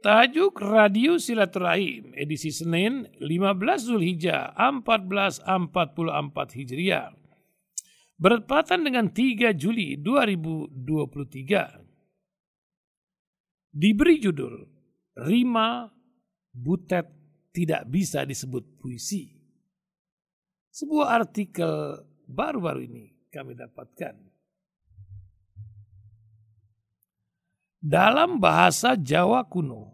Tajuk Radio Silaturahim edisi Senin 15 Zulhijjah 1444 Hijriah bertepatan dengan 3 Juli 2023. Diberi judul Rima Butet Tidak Bisa Disebut Puisi. Sebuah artikel baru-baru ini kami dapatkan. Dalam bahasa Jawa kuno,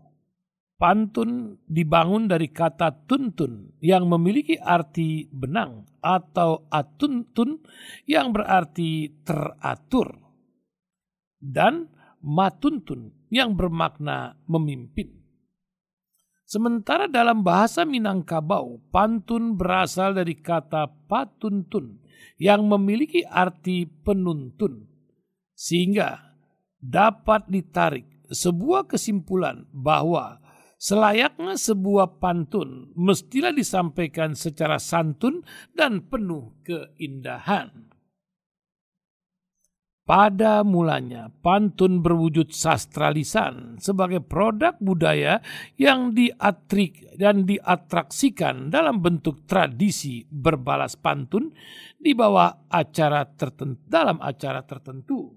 pantun dibangun dari kata tuntun yang memiliki arti benang atau atuntun yang berarti teratur dan matuntun yang bermakna memimpin. Sementara dalam bahasa Minangkabau, pantun berasal dari kata patuntun yang memiliki arti penuntun, sehingga dapat ditarik sebuah kesimpulan bahwa selayaknya sebuah pantun mestilah disampaikan secara santun dan penuh keindahan. Pada mulanya, pantun berwujud sastra lisan sebagai produk budaya yang diatrik dan diatraksikan dalam bentuk tradisi berbalas pantun di bawah acara tertentu, dalam acara tertentu.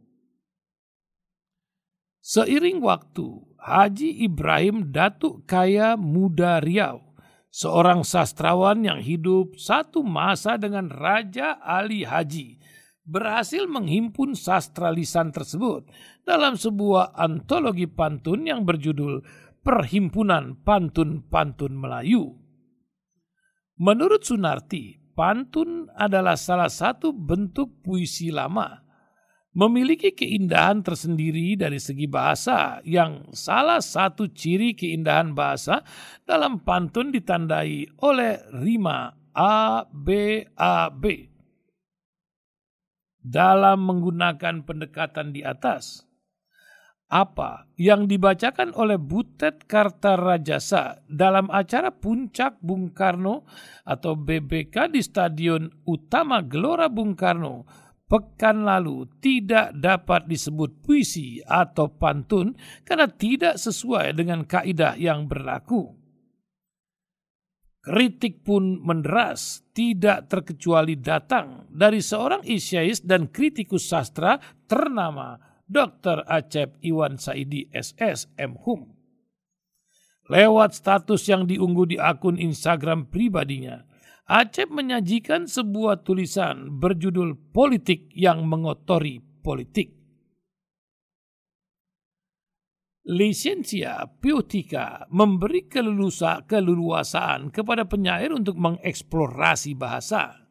Seiring waktu, Haji Ibrahim Datuk Kaya Muda Riau, seorang sastrawan yang hidup satu masa dengan Raja Ali Haji, berhasil menghimpun sastra lisan tersebut dalam sebuah antologi pantun yang berjudul Perhimpunan Pantun-Pantun Melayu. Menurut Sunarti, pantun adalah salah satu bentuk puisi lama, memiliki keindahan tersendiri dari segi bahasa, yang salah satu ciri keindahan bahasa dalam pantun ditandai oleh rima ABAB. Dalam menggunakan pendekatan di atas, apa yang dibacakan oleh Butet Kertaradjasa dalam acara Puncak Bung Karno atau BBK di Stadion Utama Gelora Bung Karno pekan lalu tidak dapat disebut puisi atau pantun karena tidak sesuai dengan kaidah yang berlaku. Kritik pun menderas, tidak terkecuali datang dari seorang isyais dan kritikus sastra ternama Dr. Acep Iwan Saidi SS MHum. Lewat status yang diunggah di akun Instagram pribadinya, Acep menyajikan sebuah tulisan berjudul Politik yang Mengotori Politik. Licentia poetica memberi keleluasaan kepada penyair untuk mengeksplorasi bahasa.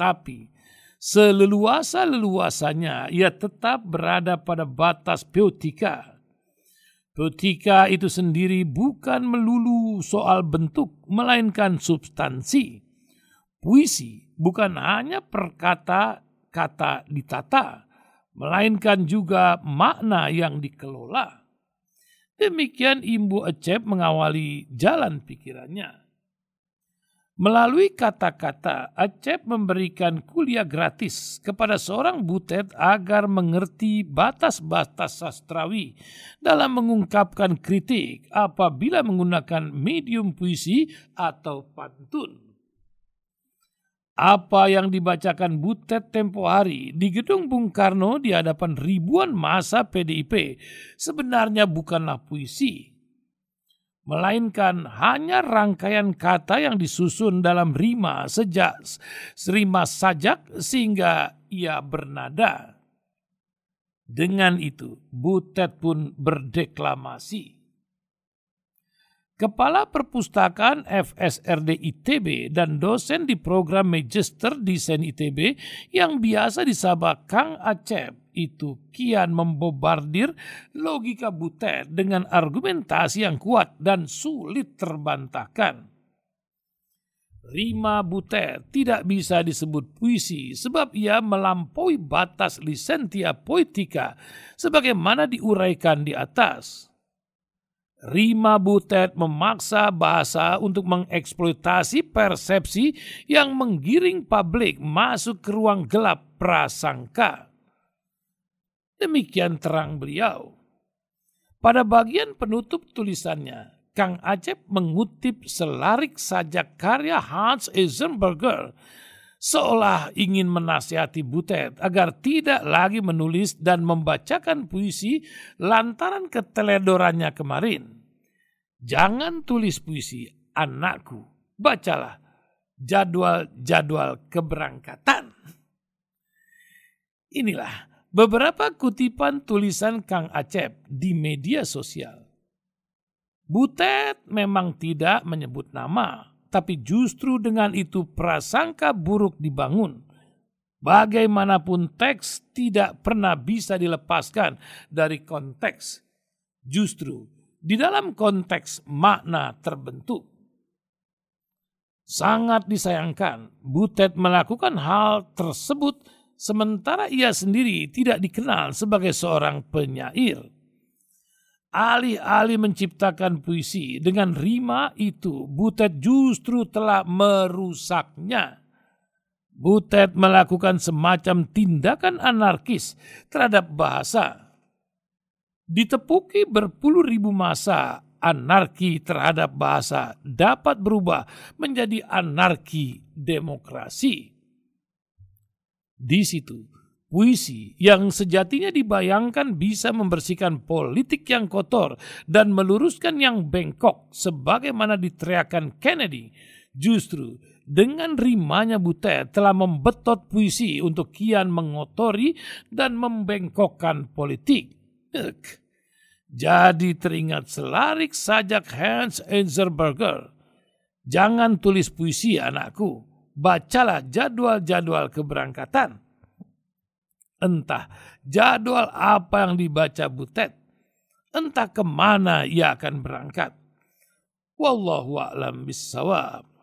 Tapi seleluasa-leluasanya ia tetap berada pada batas poetica. Poetica itu sendiri bukan melulu soal bentuk, melainkan substansi. Puisi bukan hanya perkata-kata ditata, melainkan juga makna yang dikelola. Demikian Imbu Acep mengawali jalan pikirannya. Melalui kata-kata, Acep memberikan kuliah gratis kepada seorang butet agar mengerti batas-batas sastrawi dalam mengungkapkan kritik apabila menggunakan medium puisi atau pantun. Apa yang dibacakan Butet tempo hari di Gedung Bung Karno di hadapan ribuan massa PDIP sebenarnya bukanlah puisi, melainkan hanya rangkaian kata yang disusun dalam rima sajak sehingga ia bernada. Dengan itu, Butet pun berdeklamasi. Kepala Perpustakaan FSRD ITB dan dosen di program Magister Desain ITB yang biasa disapa Kang Acep itu kian membombardir logika Butet dengan argumentasi yang kuat dan sulit terbantahkan. Rima Butet tidak bisa disebut puisi sebab ia melampaui batas licentia poetica sebagaimana diuraikan di atas. Rima Butet memaksa bahasa untuk mengeksploitasi persepsi yang menggiring publik masuk ke ruang gelap prasangka. Demikian terang beliau. Pada bagian penutup tulisannya, Kang Acep mengutip selarik sajak karya Hans Eisenberger seolah ingin menasihati Butet agar tidak lagi menulis dan membacakan puisi lantaran keteledorannya kemarin. Jangan tulis puisi, anakku. Bacalah jadwal-jadwal keberangkatan. Inilah beberapa kutipan tulisan Kang Acep di media sosial. Butet memang tidak menyebut nama, tapi justru dengan itu prasangka buruk dibangun. Bagaimanapun teks tidak pernah bisa dilepaskan dari konteks. Justru di dalam konteks makna terbentuk. Sangat disayangkan, Butet melakukan hal tersebut sementara ia sendiri tidak dikenal sebagai seorang penyair. Alih-alih menciptakan puisi dengan rima itu, Butet justru telah merusaknya. Butet melakukan semacam tindakan anarkis terhadap bahasa. Ditepuki berpuluh ribu massa, anarki terhadap bahasa dapat berubah menjadi anarki demokrasi. Di situ, puisi yang sejatinya dibayangkan bisa membersihkan politik yang kotor dan meluruskan yang bengkok sebagaimana diteriakan Kennedy, justru dengan rimanya Butet telah membetot puisi untuk kian mengotori dan membengkokkan politik. Jadi teringat selarik sajak Hans Enzerberger. Jangan tulis puisi, anakku. Bacalah jadwal-jadwal keberangkatan. Entah jadwal apa yang dibaca Butet. Entah kemana ia akan berangkat. Wallahu a'lam bissawab.